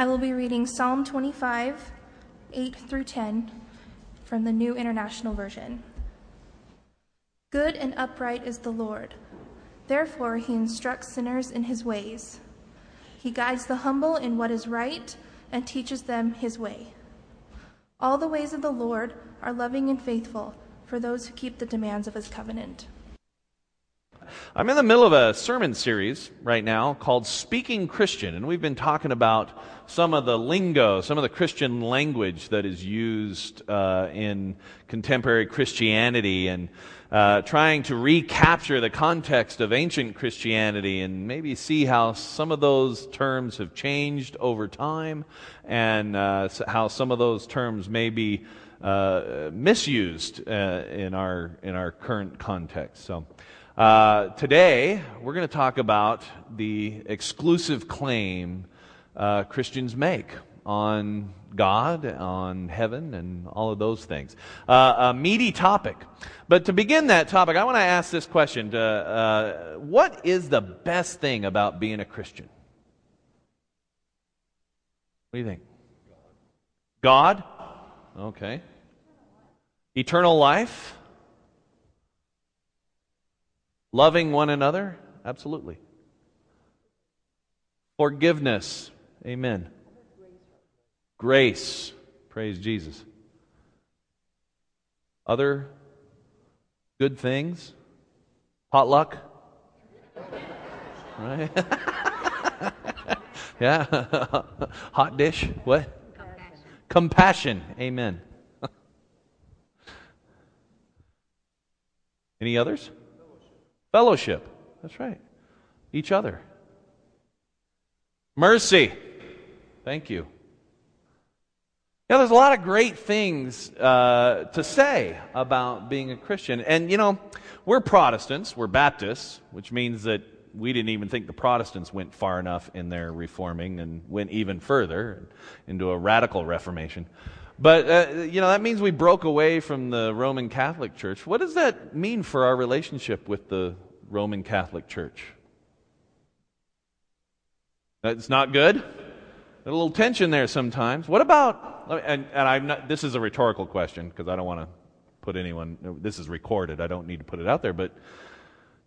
I will be reading Psalm 25, 8 through 10 from the New International Version. Good and upright is the Lord. Therefore he instructs sinners in his ways. He guides the humble in what is right and teaches them his way. All the ways of the Lord are loving and faithful for those who keep the demands of his covenant. I'm in the middle of a sermon series right now called Speaking Christian, and we've been talking about some of the lingo, some of the Christian language that is used in contemporary Christianity, and trying to recapture the context of ancient Christianity and maybe see how some of those terms have changed over time and how some of those terms may be misused in our current context. So today, we're going to talk about the exclusive claim Christians make on God, on heaven, and all of those things. A meaty topic. But to begin that topic, I want to ask this question. What is the best thing about being a Christian? What do you think? God? Okay. Eternal life? Loving one another? Absolutely. Forgiveness. Amen. Grace. Praise Jesus. Other good things? Potluck? Right? Yeah. Hot dish? What? Compassion. Amen. Any others? Fellowship. That's right. Each other. Mercy. Thank you. Now, there's a lot of great things to say about being a Christian. And, you know, we're Protestants. We're Baptists, which means that we didn't even think the Protestants went far enough in their reforming and went even further into a radical reformation. But, you know, that means we broke away from the Roman Catholic Church. What does that mean for our relationship with the Roman Catholic Church? That's not good? There's a little tension there sometimes. What about, and I'm not, this is a rhetorical question because I don't want to put anyone, this is recorded, I don't need to put it out there, but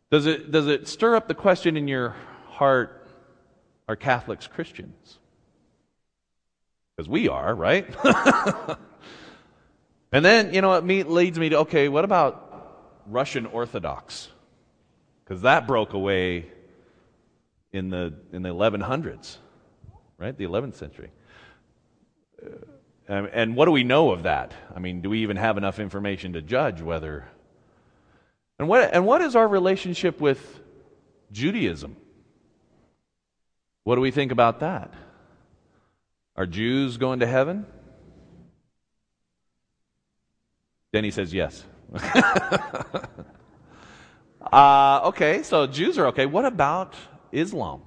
does it stir up the question in your heart, are Catholics Christians? Because we are, right? And then, you know, it leads me to, okay, what about Russian Orthodox? Because that broke away in the 1100s, right? The 11th century. And what do we know of that? I mean, do we even have enough information to judge whether... And what is our relationship with Judaism? What do we think about that? Are Jews going to heaven? Denny says yes. Okay, so Jews are okay. What about Islam?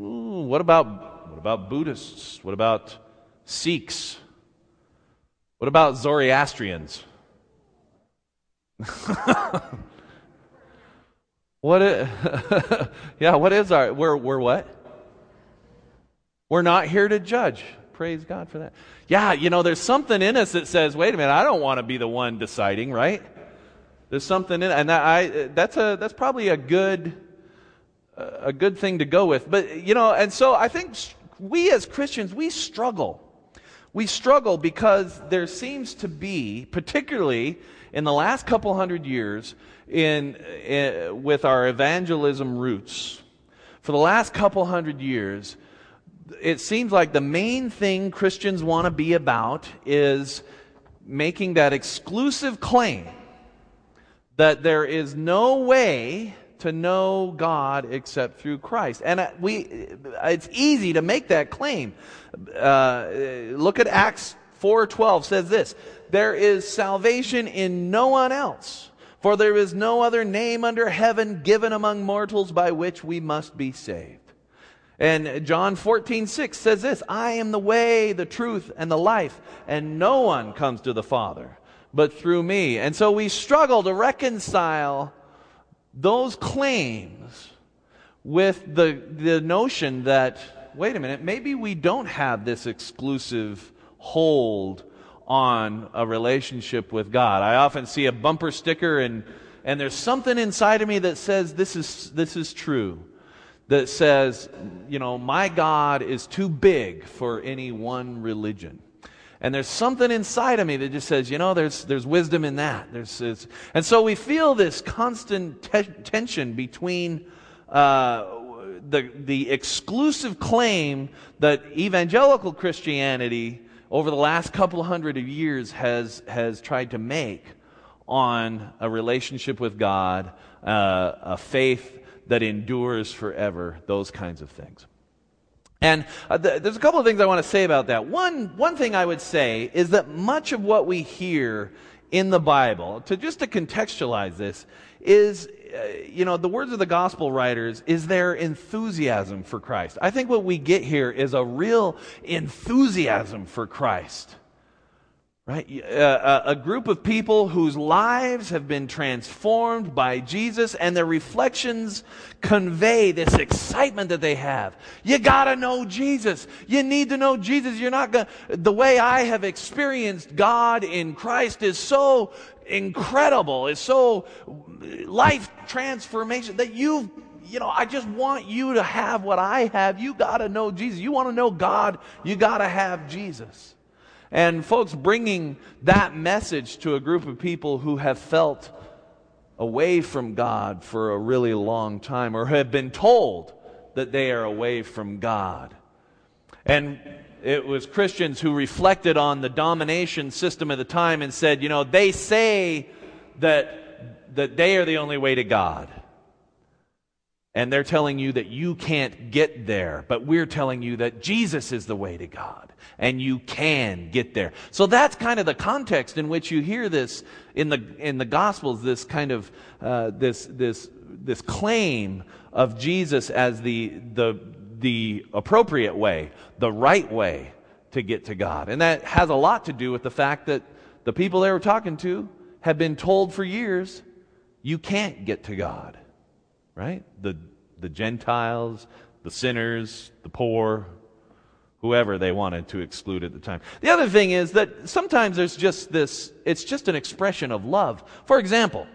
Ooh, what about Buddhists? What about Sikhs? What about Zoroastrians? We're what? We're not here to judge. Praise God for that. Yeah, you know, there's something in us that says, wait a minute, I don't want to be the one deciding, right? There's something in it, and that's probably a good thing to go with. But, you know, and so I think we as Christians, we struggle. We struggle because there seems to be, particularly in the last couple hundred years, with our evangelism roots, for the last couple hundred years, it seems like the main thing Christians want to be about is making that exclusive claim that there is no way to know God except through Christ. And it's easy to make that claim. Look at Acts 4:12 says this, "There is salvation in no one else, for there is no other name under heaven given among mortals by which we must be saved." And John 14:6 says this, "I am the way, the truth, and the life, and no one comes to the Father but through me." And so we struggle to reconcile those claims with the notion that, wait a minute, maybe we don't have this exclusive hold on a relationship with God. I often see a bumper sticker and there's something inside of me that says this is true, that says, you know, my God is too big for any one religion. And there's something inside of me that just says, you know, there's wisdom in that. And so we feel this constant tension between the exclusive claim that evangelical Christianity over the last couple hundred of years has tried to make on a relationship with God, a faith that endures forever, those kinds of things. And there's a couple of things I want to say about that. One thing I would say is that much of what we hear in the Bible, to contextualize this, is the words of the gospel writers is their enthusiasm for Christ. I think what we get here is a real enthusiasm for Christ, right? A group of people whose lives have been transformed by Jesus, and their reflections convey this excitement that they have. You gotta know Jesus. You need to know Jesus. You're not gonna, the way I have experienced God in Christ is so incredible. It's so life transformation that I just want you to have what I have. You gotta know Jesus. You want to know God, you gotta have Jesus. And folks, bringing that message to a group of people who have felt away from God for a really long time, or have been told that they are away from God. And it was Christians who reflected on the domination system of the time and said, you know, they say that they are the only way to God. And they're telling you that you can't get there, but we're telling you that Jesus is the way to God, and you can get there. So that's kind of the context in which you hear this in the Gospels, this kind of this claim of Jesus as the appropriate way, the right way to get to God. And that has a lot to do with the fact that the people they were talking to have been told for years, you can't get to God. Right? The Gentiles, the sinners, the poor, whoever they wanted to exclude at the time. The other thing is that sometimes there's just this, it's just an expression of love. For example,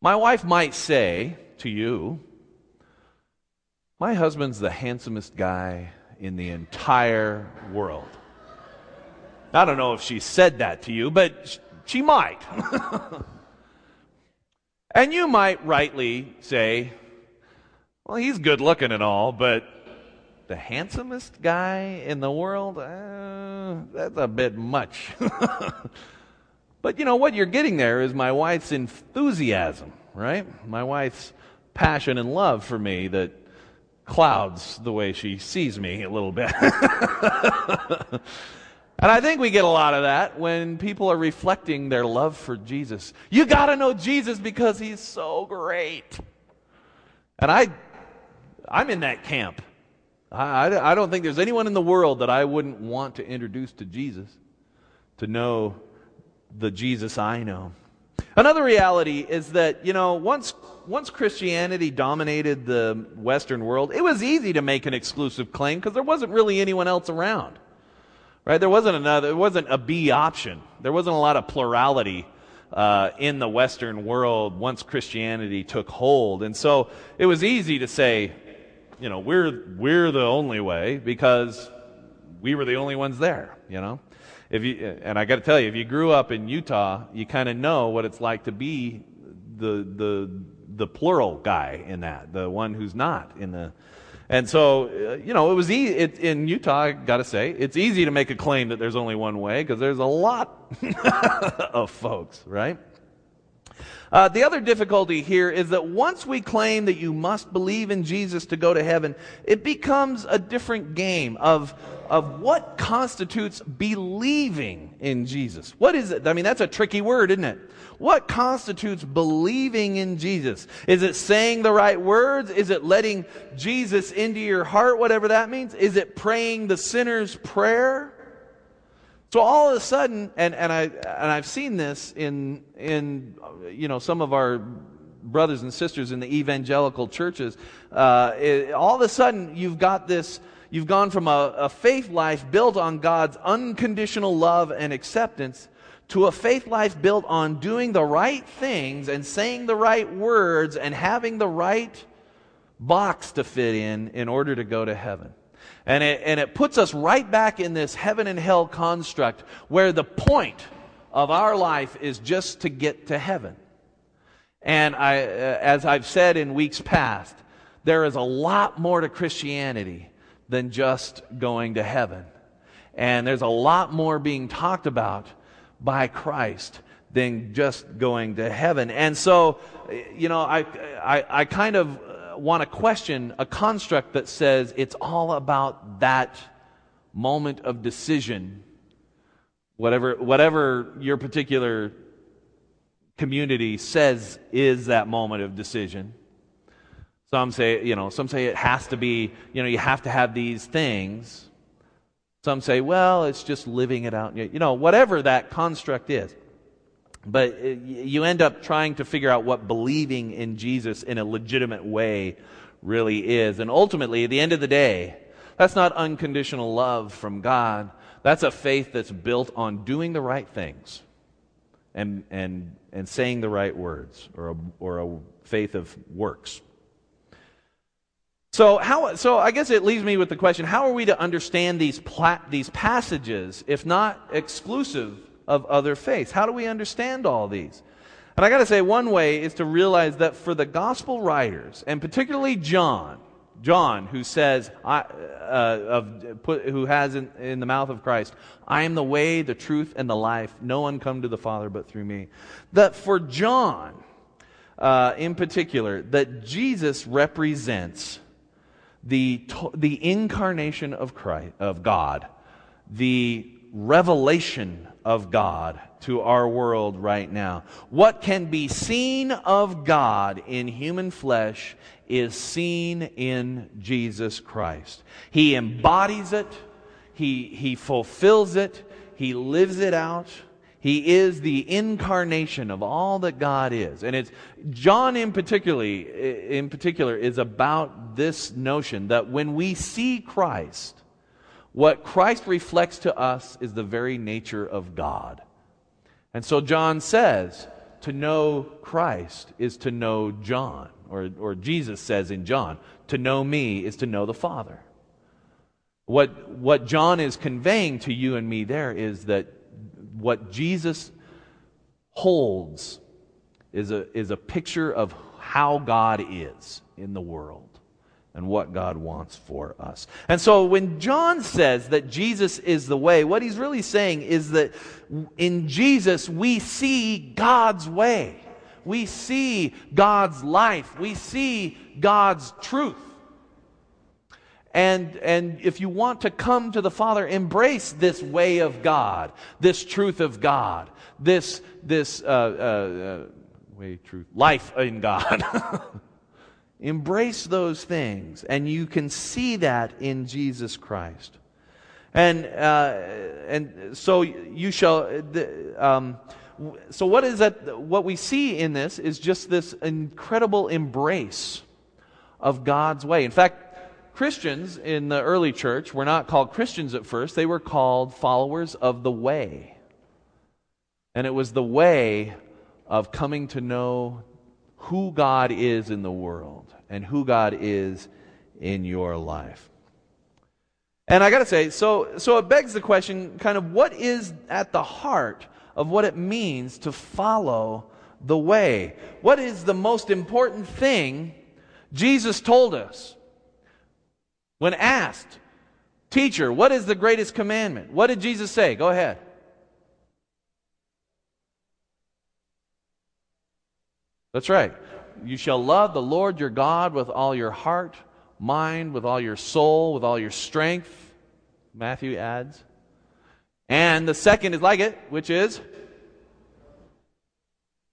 my wife might say to you, my husband's the handsomest guy in the entire world. I don't know if she said that to you, but she might. And you might rightly say, well, he's good looking and all, but the handsomest guy in the world? That's a bit much. But, you know, what you're getting there is my wife's enthusiasm, right? My wife's passion and love for me that clouds the way she sees me a little bit. And I think we get a lot of that when people are reflecting their love for Jesus. You got to know Jesus because he's so great. And I'm in that camp. I don't think there's anyone in the world that I wouldn't want to introduce to Jesus, to know the Jesus I know. Another reality is that, you know, once Christianity dominated the Western world, it was easy to make an exclusive claim because there wasn't really anyone else around. Right? There wasn't a B option. There wasn't a lot of plurality in the Western world once Christianity took hold. And so it was easy to say, you know, we're the only way because we were the only ones there, you know. And I got to tell you, if you grew up in Utah, you kind of know what it's like to be the plural guy in that, the one who's not in the. And so, you know, it was easy. In Utah, I got to say, it's easy to make a claim that there's only one way because there's a lot of folks, right? The other difficulty here is that once we claim that you must believe in Jesus to go to heaven, it becomes a different game of what constitutes believing in Jesus. What is it? I mean, that's a tricky word, isn't it? What constitutes believing in Jesus? Is it saying the right words? Is it letting Jesus into your heart, whatever that means? Is it praying the sinner's prayer? So all of a sudden, and I've seen this in some of our brothers and sisters in the evangelical churches, all of a sudden you've got this, you've gone from a faith life built on God's unconditional love and acceptance to a faith life built on doing the right things and saying the right words and having the right box to fit in order to go to heaven. And it puts us right back in this heaven and hell construct where the point of our life is just to get to heaven. And I, as I've said in weeks past, there is a lot more to Christianity than just going to heaven. And there's a lot more being talked about by Christ than just going to heaven. And so, you know, I kind of want to question a construct that says it's all about that moment of decision, whatever your particular community says is that moment of decision. Some say it has to be, you know, you have to have these things. Some say, well, it's just living it out. You know, whatever that construct is. But you end up trying to figure out what believing in Jesus in a legitimate way really is. And ultimately, at the end of the day, that's not unconditional love from God. That's a faith that's built on doing the right things and saying the right words, or a faith of works. So I guess it leaves me with the question, how are we to understand these passages, if not exclusive of other faiths? How do we understand all these? And I got to say, one way is to realize that for the gospel writers, and particularly John, who says, who has in the mouth of Christ, "I am the way, the truth, and the life. No one come to the Father but through me." That for John, in particular, that Jesus represents the incarnation of Christ, of God, the revelation of God to our world right now. What can be seen of God in human flesh is seen in Jesus Christ. He embodies it. He fulfills it. He lives it out. He is the incarnation of all that God is. And it's John in particular is about this notion that when we see Christ, what Christ reflects to us is the very nature of God. And so John says, to know Christ is to know John. Or Jesus says in John, to know me is to know the Father. What John is conveying to you and me there is that what Jesus holds is a picture of how God is in the world and what God wants for us. And so when John says that Jesus is the way, what he's really saying is that in Jesus we see God's way. We see God's life. We see God's truth. And if you want to come to the Father, embrace this way of God, this truth of God, this way, truth, life in God. Embrace those things, and you can see that in Jesus Christ. And so you shall. So what is that? What we see in this is just this incredible embrace of God's way. In fact, Christians in the early church were not called Christians at first. They were called followers of the way. And it was the way of coming to know who God is in the world and who God is in your life. And I got to say, so it begs the question, kind of what is at the heart of what it means to follow the way? What is the most important thing Jesus told us? When asked, "Teacher, what is the greatest commandment?" What did Jesus say? Go ahead. That's right. "You shall love the Lord your God with all your heart, mind, with all your soul, with all your strength," Matthew adds. "And the second is like it, which is,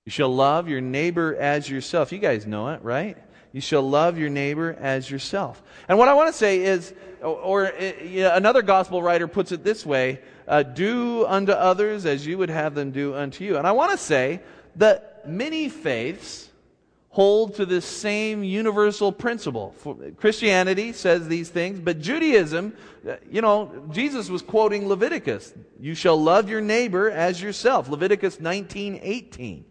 you shall love your neighbor as yourself." You guys know it, right? You shall love your neighbor as yourself. And what I want to say is, another gospel writer puts it this way, "Do unto others as you would have them do unto you." And I want to say that many faiths hold to this same universal principle. Christianity says these things, but Judaism, Jesus was quoting Leviticus. You shall love your neighbor as yourself. Leviticus 19:18.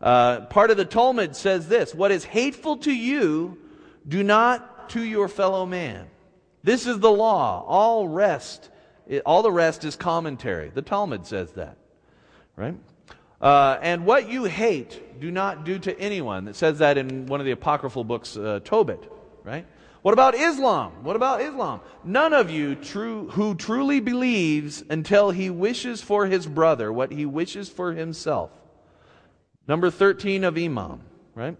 Part of the Talmud says this: what is hateful to you, do not to your fellow man. This is the law. All the rest is commentary. The Talmud says that, right? And what you hate, do not do to anyone. It says that in one of the apocryphal books, Tobit, right? What about Islam? None of you who truly believes until he wishes for his brother what he wishes for himself. Number 13 of Imam, right?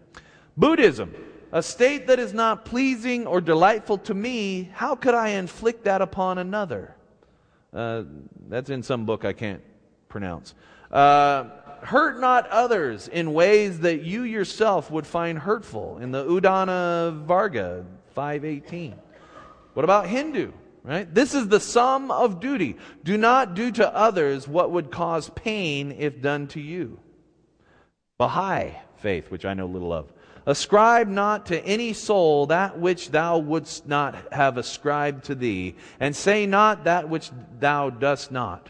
Buddhism, a state that is not pleasing or delightful to me, how could I inflict that upon another? That's in some book I can't pronounce. Hurt not others in ways that you yourself would find hurtful, in the Udana Varga 5:18. What about Hindu, right? This is the sum of duty. Do not do to others what would cause pain if done to you. Baha'i faith, which I know little of. Ascribe not to any soul that which thou wouldst not have ascribed to thee, and say not that which thou dost not.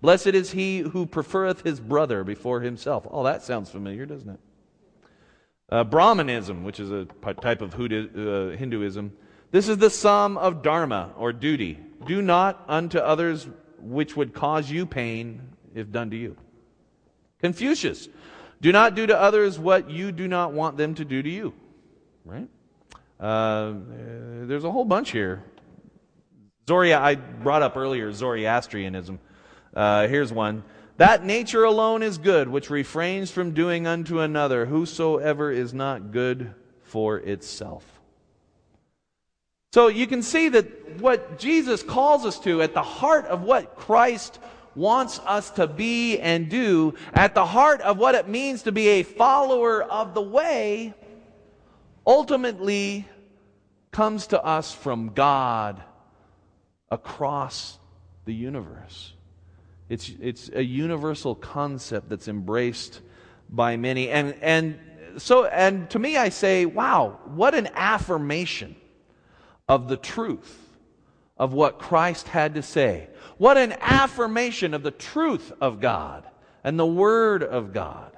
Blessed is he who preferreth his brother before himself. Oh, that sounds familiar, doesn't it? Brahmanism, which is a type of Hinduism. This is the sum of dharma, or duty. Do not unto others which would cause you pain if done to you. Confucius, do not do to others what you do not want them to do to you. Right? There's a whole bunch here. I brought up earlier Zoroastrianism. Here's one. That nature alone is good, which refrains from doing unto another whosoever is not good for itself. So you can see that what Jesus calls us to, at the heart of what Christ wants us to be and do, at the heart of what it means to be a follower of the way, ultimately comes to us from God across the universe. It's a universal concept that's embraced by many. And to me I say, wow, what an affirmation of the truth of what Christ had to say. What an affirmation of the truth of God and the Word of God.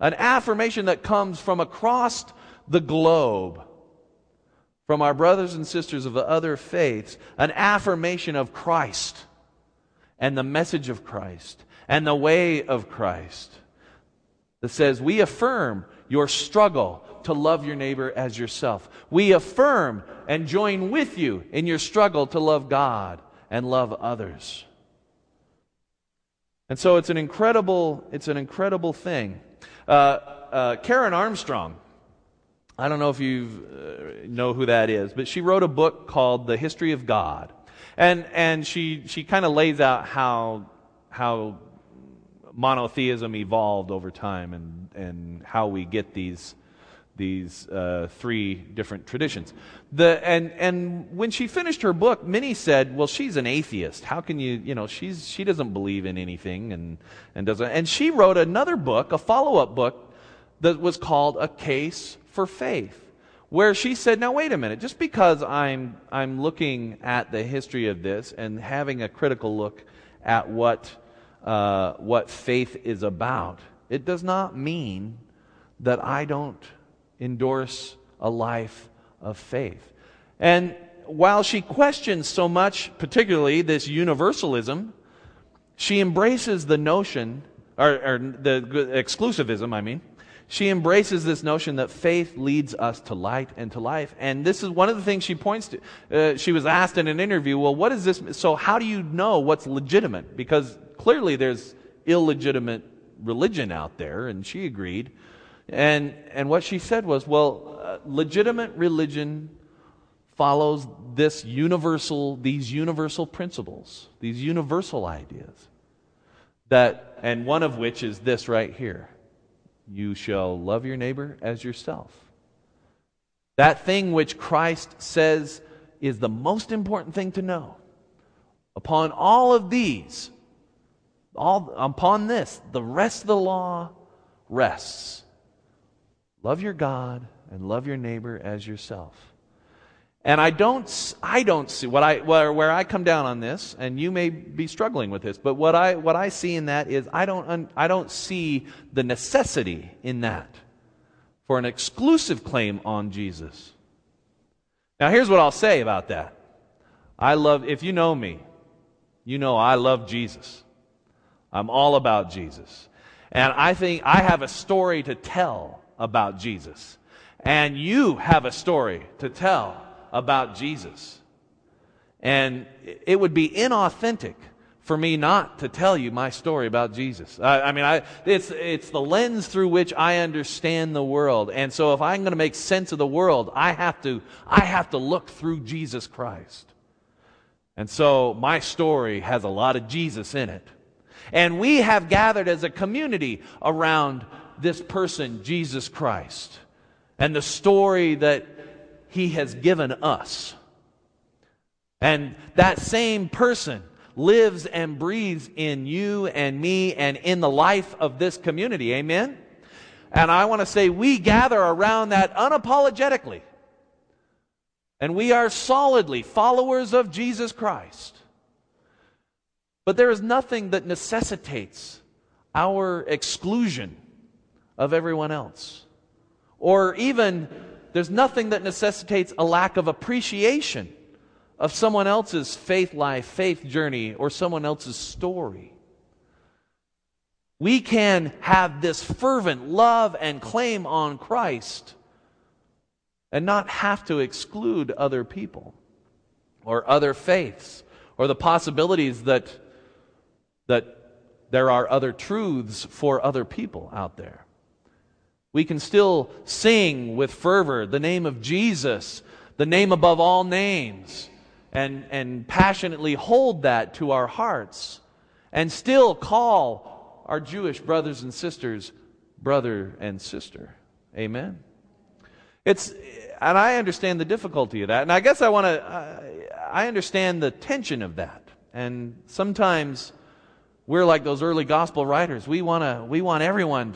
An affirmation that comes from across the globe, from our brothers and sisters of the other faiths, an affirmation of Christ and the message of Christ, and the way of Christ, that says, we affirm your struggle to love your neighbor as yourself. We affirm and join with you in your struggle to love God and love others. And so it's an incredible thing. Karen Armstrong, I don't know if you know who that is, but she wrote a book called The History of God. And she kind of lays out how monotheism evolved over time, and how we get these three different traditions. And when she finished her book, many said, "Well, she's an atheist. How can you she doesn't believe in anything and doesn't." And she wrote another book, a follow-up book, that was called A Case for Faith, where she said, now wait a minute, just because I'm looking at the history of this and having a critical look at what faith is about, it does not mean that I don't endorse a life of faith. And while she questions so much, particularly this universalism, she embraces the notion, or the exclusivism, she embraces this notion that faith leads us to light and to life. And this is one of the things she points to. She was asked in an interview, well, what is this? So how do you know what's legitimate? Because clearly there's illegitimate religion out there, and she agreed. And what she said was, legitimate religion follows these universal principles, these universal ideas, and one of which is this right here. You shall love your neighbor as yourself. That thing which Christ says is the most important thing to know. Upon this, the rest of the law rests. Love your God and love your neighbor as yourself. And I don't see where I come down on this, and you may be struggling with this. But what I see in that is I don't see the necessity in that for an exclusive claim on Jesus. Now here's what I'll say about that. If you know me, you know I love Jesus. I'm all about Jesus. And I think I have a story to tell about Jesus. And you have a story to tell about Jesus. And it would be inauthentic for me not to tell you my story about Jesus. It's the lens through which I understand the world. And so if I'm going to make sense of the world, I have to look through Jesus Christ. And so my story has a lot of Jesus in it. And we have gathered as a community around this person, Jesus Christ, and the story that He has given us. And that same person lives and breathes in you and me and in the life of this community. Amen? And I want to say we gather around that unapologetically. And we are solidly followers of Jesus Christ. But there is nothing that necessitates our exclusion of everyone else. Or even, there's nothing that necessitates a lack of appreciation of someone else's faith life, faith journey, or someone else's story. We can have this fervent love and claim on Christ and not have to exclude other people or other faiths or the possibilities that there are other truths for other people out there. We can still sing with fervor the name of Jesus, the name above all names, and passionately hold that to our hearts and still call our Jewish brothers and sisters brother and sister. Amen. And I understand the difficulty of that. And I guess I understand the tension of that. And sometimes we're like those early gospel writers. We want everyone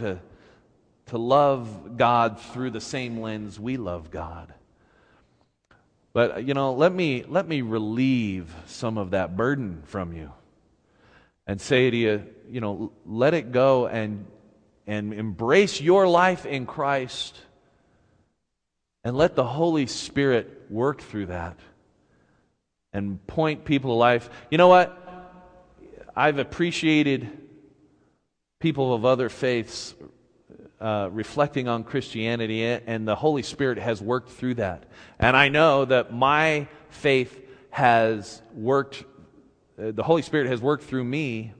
to love God through the same lens we love God. But, let me relieve some of that burden from you and say to you, let it go and embrace your life in Christ and let the Holy Spirit work through that and point people to life. You know what? I've appreciated people of other faiths reflecting on Christianity, and the Holy Spirit has worked through that. And I know that my faith has worked, the Holy Spirit has worked through me,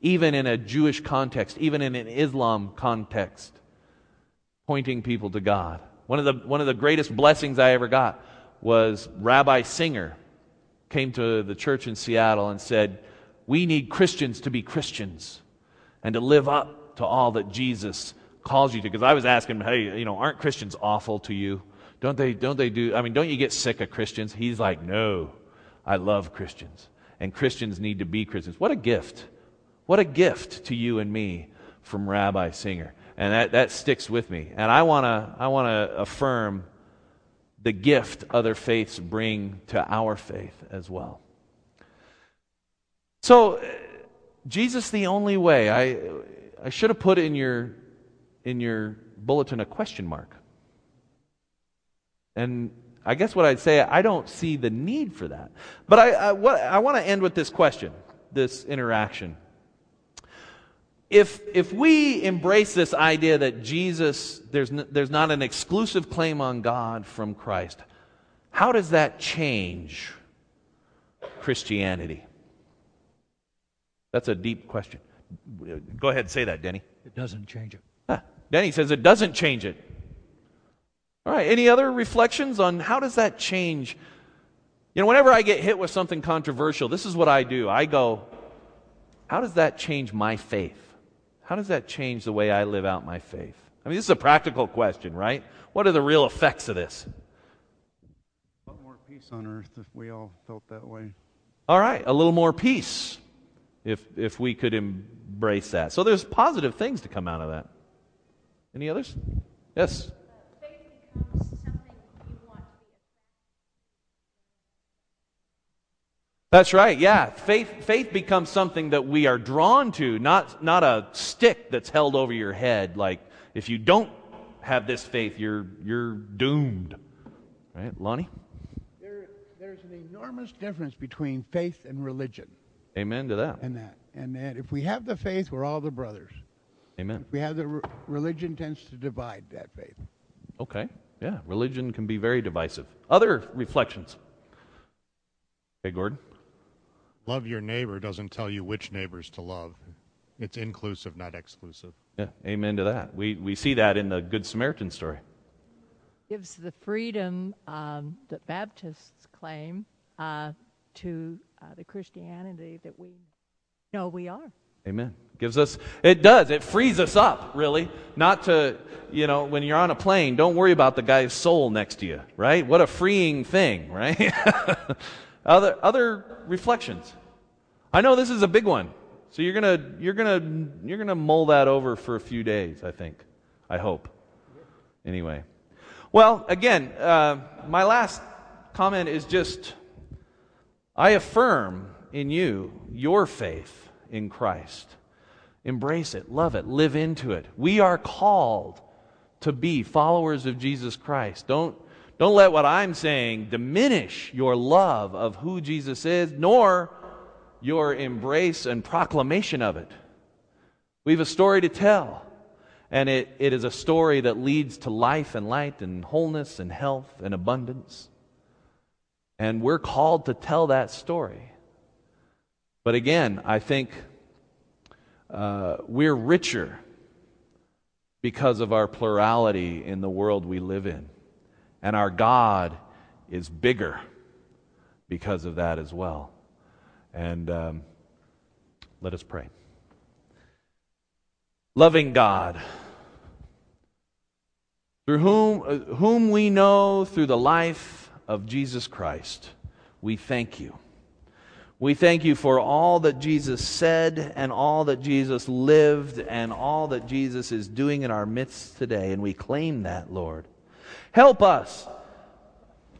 even in a Jewish context, even in an Islam context, pointing people to God. One of the greatest blessings I ever got was Rabbi Singer came to the church in Seattle and said, "We need Christians to be Christians and to live up to all that Jesus calls you to." Because I was asking him, "Hey, aren't Christians awful to you? Don't you get sick of Christians?" He's like, "No, I love Christians, and Christians need to be Christians." What a gift to you and me from Rabbi Singer. And that sticks with me. And I want to affirm the gift other faiths bring to our faith as well. So Jesus, the only way. I should have put in your bulletin a question mark. And I guess what I'd say, I don't see the need for that. But I want to end with this question, this interaction. If we embrace this idea that Jesus, there's not an exclusive claim on God from Christ, how does that change Christianity? That's a deep question. Go ahead and say that, Denny. It doesn't change it. Denny says it doesn't change it. All right, any other reflections on how does that change? Whenever I get hit with something controversial, this is what I do. I go, how does that change my faith? How does that change the way I live out my faith? This is a practical question, right? What are the real effects of this? A lot more peace on earth if we all felt that way. All right, a little more peace if we could embrace that. So there's positive things to come out of that. Any others? Yes? Faith becomes something you want to be. That's right, yeah. Faith becomes something that we are drawn to, not a stick that's held over your head. Like, if you don't have this faith, you're doomed. Right, Lonnie? There's an enormous difference between faith and religion. Amen to that. And that if we have the faith, we're all the brothers. Amen. If we have the religion, tends to divide that faith. Okay. Yeah, religion can be very divisive. Other reflections? Okay, Gordon. Love your neighbor doesn't tell you which neighbors to love. It's inclusive, not exclusive. Yeah, amen to that. We see that in the Good Samaritan story. Gives the freedom that Baptists claim to the Christianity that we know we are. Amen. Gives us, it does, it frees us up, really, not to, when you're on a plane, don't worry about the guy's soul next to you, right? What a freeing thing, right? Other reflections. I know this is a big one, so you're gonna mull that over for a few days, I think, I hope. Anyway, well, again, my last comment is just, I affirm in you your faith in Christ. Embrace it, love it, live into it. We are called to be followers of Jesus Christ. Don't let what I'm saying diminish your love of who Jesus is, nor your embrace and proclamation of it. We have a story to tell, and it is a story that leads to life and light and wholeness and health and abundance. And we're called to tell that story. But again, I think we're richer because of our plurality in the world we live in. And our God is bigger because of that as well. And let us pray. Loving God, through whom we know through the life of Jesus Christ, we thank you. We thank you for all that Jesus said and all that Jesus lived and all that Jesus is doing in our midst today, and we claim that, Lord. Help us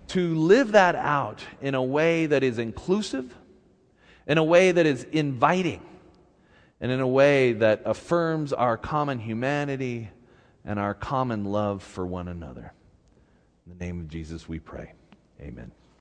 to live that out in a way that is inclusive, in a way that is inviting, and in a way that affirms our common humanity and our common love for one another. In the name of Jesus we pray. Amen.